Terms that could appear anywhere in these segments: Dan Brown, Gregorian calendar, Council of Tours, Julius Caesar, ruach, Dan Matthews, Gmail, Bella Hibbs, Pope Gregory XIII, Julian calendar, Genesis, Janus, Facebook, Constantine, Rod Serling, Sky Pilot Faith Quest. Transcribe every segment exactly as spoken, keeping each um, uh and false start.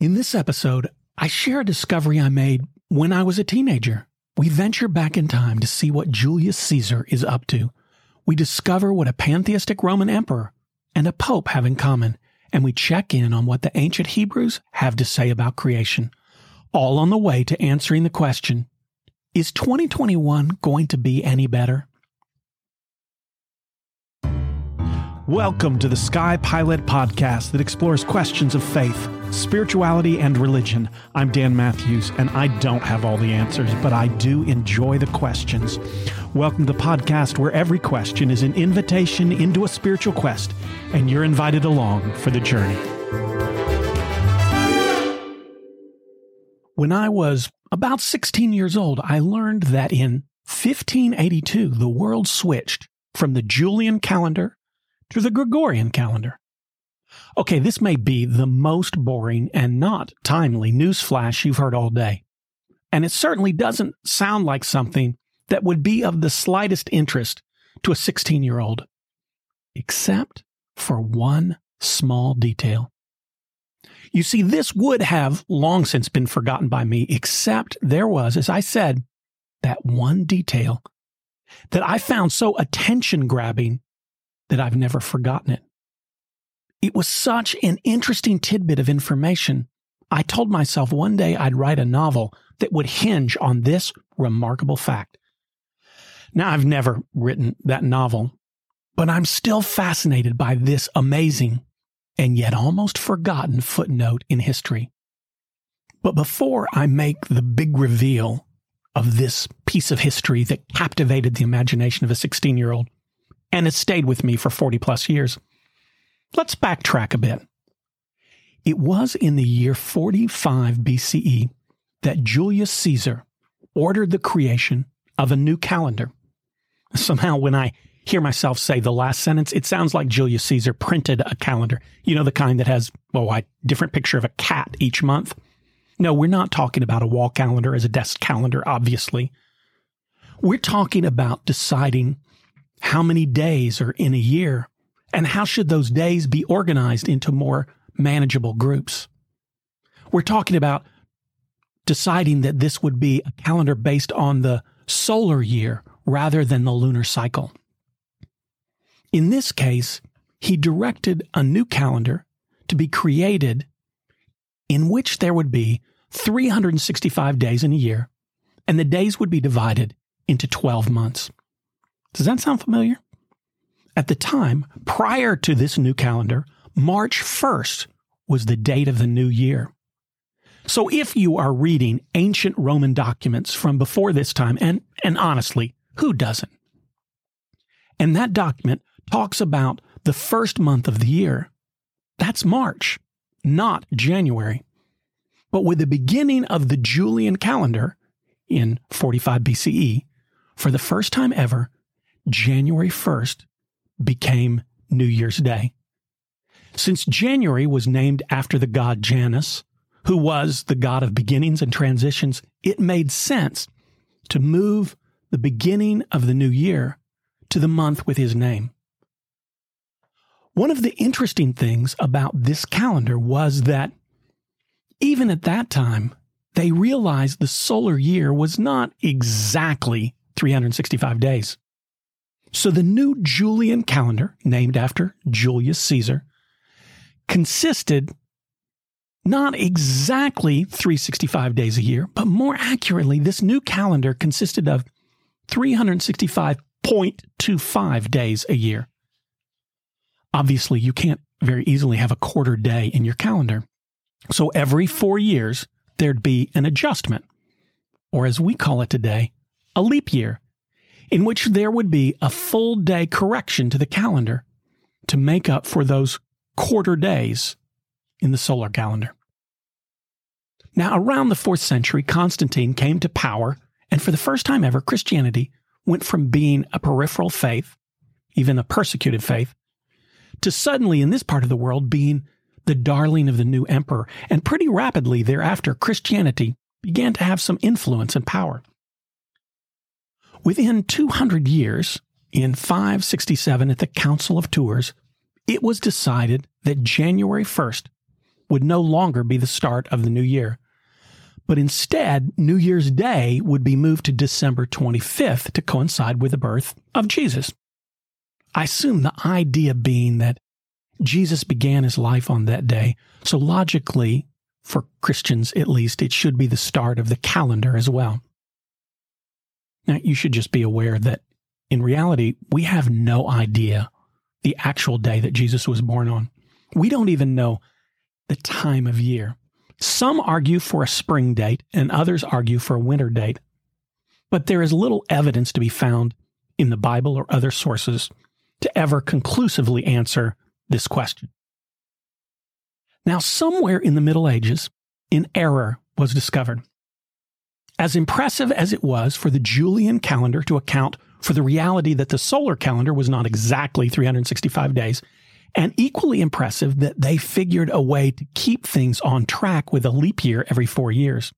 In this episode, I share a discovery I made when I was a teenager. We venture back in time to see what Julius Caesar is up to. We discover what a pantheistic Roman emperor and a pope have in common, and we check in on what the ancient Hebrews have to say about creation, all on the way to answering the question, is twenty twenty-one going to be any better? Welcome to the Sky Pilot Podcast that explores questions of faith, spirituality, and religion. I'm Dan Matthews, and I don't have all the answers, but I do enjoy the questions. Welcome to the podcast where every question is an invitation into a spiritual quest, and you're invited along for the journey. When I was about sixteen years old, I learned that in fifteen eighty-two, the world switched from the Julian calendar to the Gregorian calendar. Okay, this may be the most boring and not timely newsflash you've heard all day. And it certainly doesn't sound like something that would be of the slightest interest to a sixteen-year-old, except for one small detail. You see, this would have long since been forgotten by me, except there was, as I said, that one detail that I found so attention-grabbing that I've never forgotten it. It was such an interesting tidbit of information. I told myself one day I'd write a novel that would hinge on this remarkable fact. Now, I've never written that novel, but I'm still fascinated by this amazing and yet almost forgotten footnote in history. But before I make the big reveal of this piece of history that captivated the imagination of a sixteen-year-old, and it stayed with me for forty plus years. Let's backtrack a bit. It was in the year forty-five B C E that Julius Caesar ordered the creation of a new calendar. Somehow when I hear myself say the last sentence, it sounds like Julius Caesar printed a calendar. You know, the kind that has, well, a different picture of a cat each month. No, we're not talking about a wall calendar as a desk calendar, obviously. We're talking about deciding how many days are in a year, and how should those days be organized into more manageable groups? We're talking about deciding that this would be a calendar based on the solar year rather than the lunar cycle. In this case, he directed a new calendar to be created in which there would be three hundred sixty-five days in a year, and the days would be divided into twelve months. Does that sound familiar? At the time, prior to this new calendar, March first was the date of the new year. So if you are reading ancient Roman documents from before this time, and, and honestly, who doesn't? And that document talks about the first month of the year. That's March, not January. But with the beginning of the Julian calendar in forty-five B C E, for the first time ever, January first became New Year's Day. Since January was named after the god Janus, who was the god of beginnings and transitions, it made sense to move the beginning of the new year to the month with his name. One of the interesting things about this calendar was that even at that time, they realized the solar year was not exactly three hundred sixty-five days. So the new Julian calendar, named after Julius Caesar, consisted not exactly three hundred sixty-five days a year, but more accurately, this new calendar consisted of three hundred sixty-five point two five days a year. Obviously, you can't very easily have a quarter day in your calendar. So every four years, there'd be an adjustment, or as we call it today, a leap year, in which there would be a full day correction to the calendar to make up for those quarter days in the solar calendar. Now, around the fourth century, Constantine came to power, and for the first time ever, Christianity went from being a peripheral faith, even a persecuted faith, to suddenly in this part of the world being the darling of the new emperor. And pretty rapidly thereafter, Christianity began to have some influence and power. Within two hundred years, in five sixty-seven at the Council of Tours, it was decided that January first would no longer be the start of the new year. But instead, New Year's Day would be moved to December twenty-fifth to coincide with the birth of Jesus. I assume the idea being that Jesus began his life on that day, so logically, for Christians at least, it should be the start of the calendar as well. Now, you should just be aware that in reality, we have no idea the actual day that Jesus was born on. We don't even know the time of year. Some argue for a spring date and others argue for a winter date, but there is little evidence to be found in the Bible or other sources to ever conclusively answer this question. Now, somewhere in the Middle Ages, an error was discovered. As impressive as it was for the Julian calendar to account for the reality that the solar calendar was not exactly three hundred sixty-five days, and equally impressive that they figured a way to keep things on track with a leap year every four years.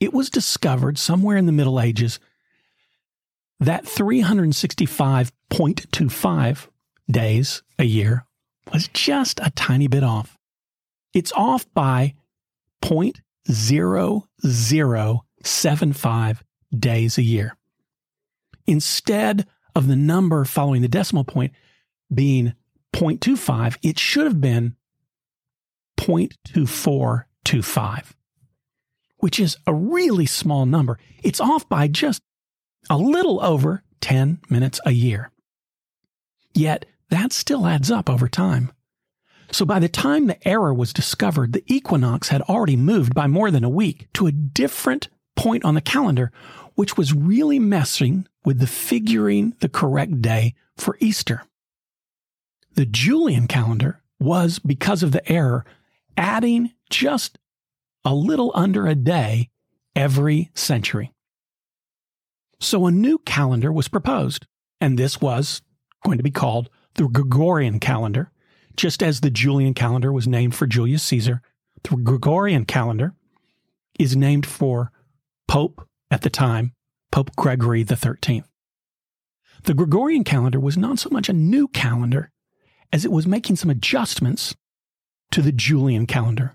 It was discovered somewhere in the Middle Ages that three hundred sixty-five point two five days a year was just a tiny bit off. It's off by zero point zero zero seven five days a year. Instead of the number following the decimal point being zero point two five, it should have been zero point two four two five, which is a really small number. It's off by just a little over ten minutes a year. Yet, that still adds up over time. So by the time the error was discovered, the equinox had already moved by more than a week to a different point on the calendar, which was really messing with the figuring the correct day for Easter. The Julian calendar was, because of the error, adding just a little under a day every century. So a new calendar was proposed, and this was going to be called the Gregorian calendar. Just as the Julian calendar was named for Julius Caesar, the Gregorian calendar is named for Pope, at the time, Pope Gregory the thirteenth. The Gregorian calendar was not so much a new calendar as it was making some adjustments to the Julian calendar.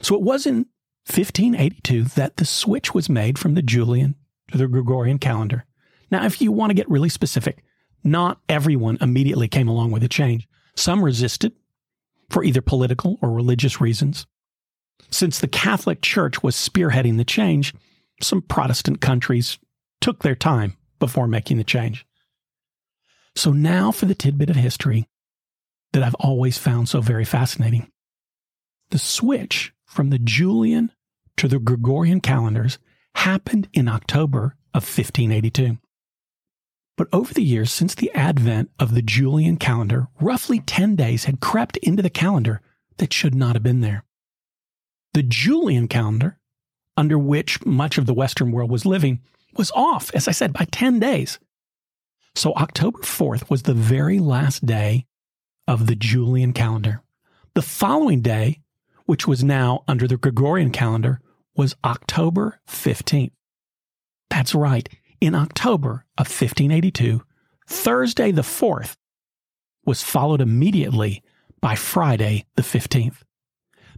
So it was in fifteen eighty-two that the switch was made from the Julian to the Gregorian calendar. Now, if you want to get really specific, not everyone immediately came along with the change. Some resisted for either political or religious reasons. Since the Catholic Church was spearheading the change, some Protestant countries took their time before making the change. So now for the tidbit of history that I've always found so very fascinating. The switch from the Julian to the Gregorian calendars happened in October of fifteen eighty-two. But over the years since the advent of the Julian calendar, roughly ten days had crept into the calendar that should not have been there. The Julian calendar, under which much of the Western world was living, was off, as I said, by ten days. So October fourth was the very last day of the Julian calendar. The following day, which was now under the Gregorian calendar, was October fifteenth. That's right. In October of fifteen eighty-two, Thursday the fourth was followed immediately by Friday the fifteenth.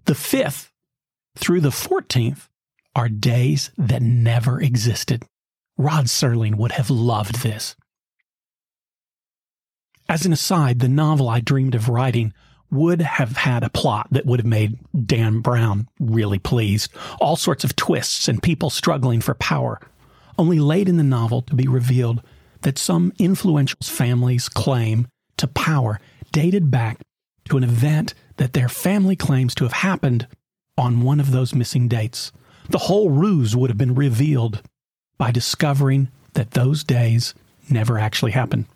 The fifth through the fourteenth are days that never existed. Rod Serling would have loved this. As an aside, the novel I dreamed of writing would have had a plot that would have made Dan Brown really pleased. All sorts of twists and people struggling for power, only late in the novel to be revealed that some influential family's claim to power dated back to an event that their family claims to have happened on one of those missing dates. The whole ruse would have been revealed by discovering that those days never actually happened.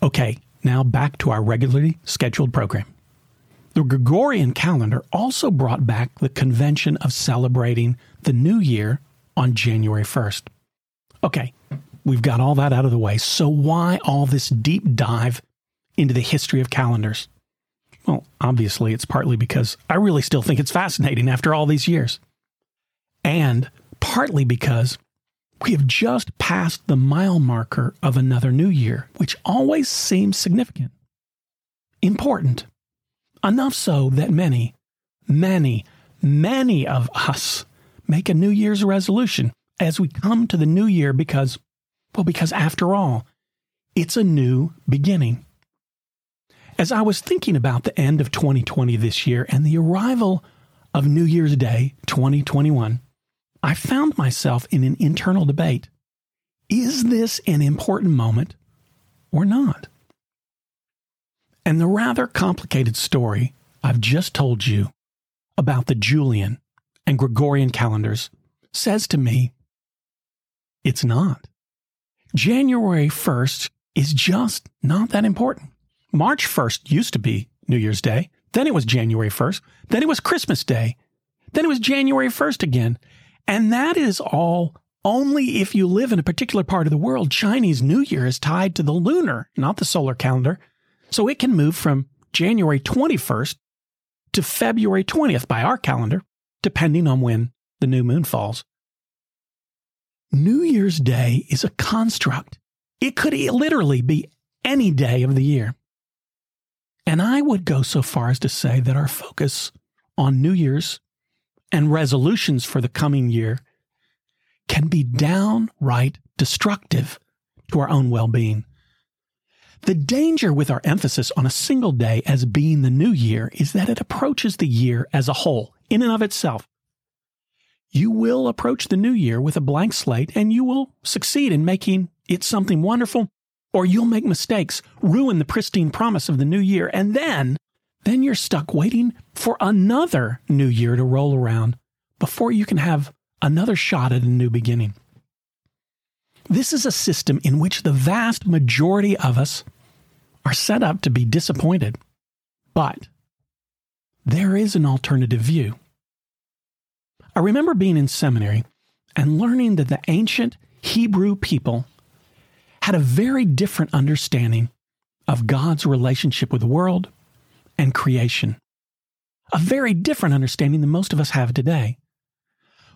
Okay, now back to our regularly scheduled program. The Gregorian calendar also brought back the convention of celebrating the new year on January first. Okay, we've got all that out of the way, so why all this deep dive into the history of calendars? Well, obviously it's partly because I really still think it's fascinating after all these years, and partly because we have just passed the mile marker of another new year, which always seems significant, important, Enough so that many, many, many of us make a New Year's resolution as we come to the new year because, well, because after all, it's a new beginning. As I was thinking about the end of twenty twenty this year and the arrival of New Year's Day twenty twenty-one, I found myself in an internal debate. Is this an important moment or not? And the rather complicated story I've just told you about the Julian and Gregorian calendars says to me, it's not. January first is just not that important. March first used to be New Year's Day. Then it was January first. Then it was Christmas Day. Then it was January first again. And that is all only if you live in a particular part of the world. Chinese New Year is tied to the lunar, not the solar calendar. So it can move from January twenty-first to February twentieth by our calendar, depending on when the new moon falls. New Year's Day is a construct. It could literally be any day of the year. And I would go so far as to say that our focus on New Year's and resolutions for the coming year can be downright destructive to our own well-being. The danger with our emphasis on a single day as being the new year is that it approaches the year as a whole, in and of itself. You will approach the new year with a blank slate, and you will succeed in making it something wonderful, or you'll make mistakes, ruin the pristine promise of the new year, and then, then you're stuck waiting for another new year to roll around before you can have another shot at a new beginning. This is a system in which the vast majority of us are set up to be disappointed. But there is an alternative view. I remember being in seminary and learning that the ancient Hebrew people had a very different understanding of God's relationship with the world and creation. A very different understanding than most of us have today.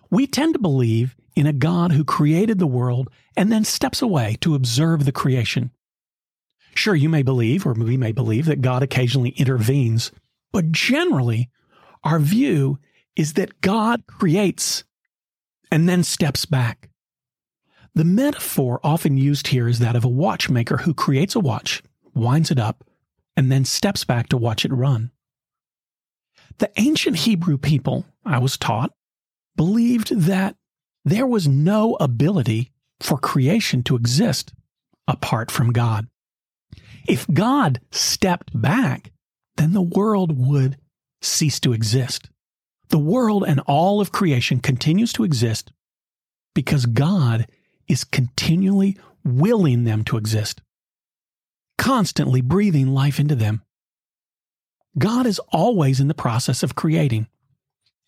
We tend to believe in a God who created the world and then steps away to observe the creation. Sure, you may believe, or we may believe, that God occasionally intervenes, but generally, our view is that God creates and then steps back. The metaphor often used here is that of a watchmaker who creates a watch, winds it up, and then steps back to watch it run. The ancient Hebrew people, I was taught, believed that there was no ability for creation to exist apart from God. If God stepped back, then the world would cease to exist. The world and all of creation continues to exist because God is continually willing them to exist, constantly breathing life into them. God is always in the process of creating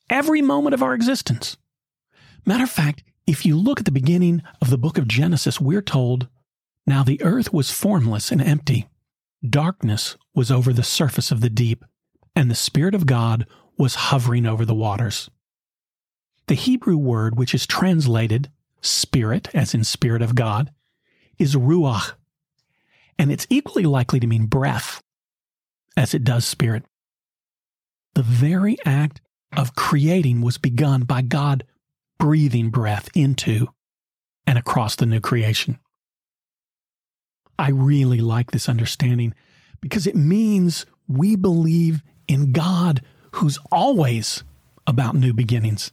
every moment of our existence. Matter of fact, if you look at the beginning of the book of Genesis, we're told, "Now the earth was formless and empty. Darkness was over the surface of the deep, and the Spirit of God was hovering over the waters." The Hebrew word which is translated spirit, as in Spirit of God, is ruach, and it's equally likely to mean breath, as it does spirit. The very act of creating was begun by God breathing breath into and across the new creation. I really like this understanding because it means we believe in God who's always about new beginnings.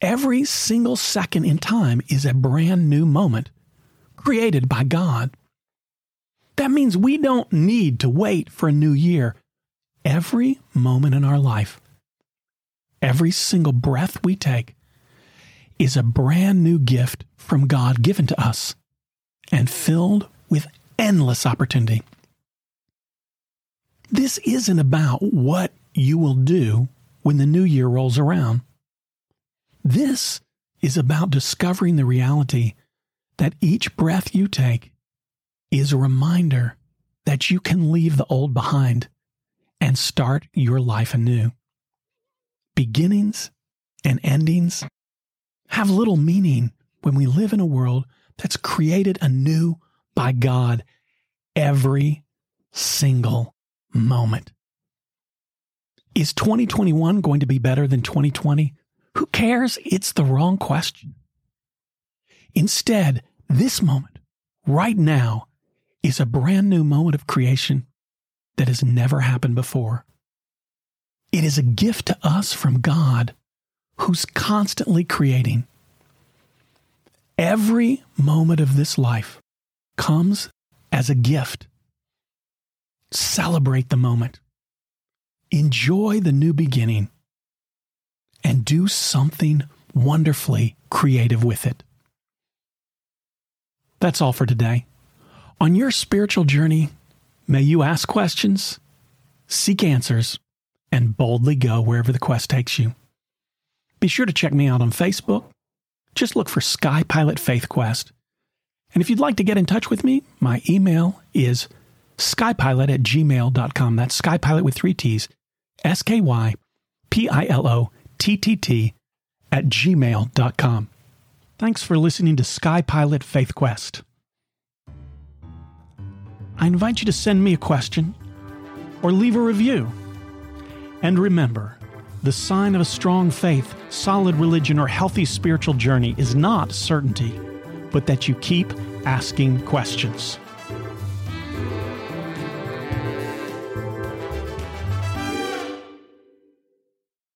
Every single second in time is a brand new moment created by God. That means we don't need to wait for a new year. Every moment in our life, every single breath we take is a brand new gift from God given to us and filled with endless opportunity. This isn't about what you will do when the new year rolls around. This is about discovering the reality that each breath you take is a reminder that you can leave the old behind and start your life anew. Beginnings and endings have little meaning when we live in a world that's created anew by God every single moment. Is twenty twenty-one going to be better than twenty twenty? Who cares? It's the wrong question. Instead, this moment, right now, is a brand new moment of creation that has never happened before. It is a gift to us from God, who's constantly creating. Every moment of this life comes as a gift. Celebrate the moment. Enjoy the new beginning. And do something wonderfully creative with it. That's all for today. On your spiritual journey, may you ask questions, seek answers, and boldly go wherever the quest takes you. Be sure to check me out on Facebook. Just look for Sky Pilot Faith Quest. And if you'd like to get in touch with me, my email is skypilot at gmail dot com. That's skypilot with three T's, S K Y P I L O T T T at gmail dot com. Thanks for listening to Sky Pilot Faith Quest. I invite you to send me a question or leave a review. And remember, the sign of a strong faith, solid religion, or healthy spiritual journey is not certainty, but that you keep asking questions.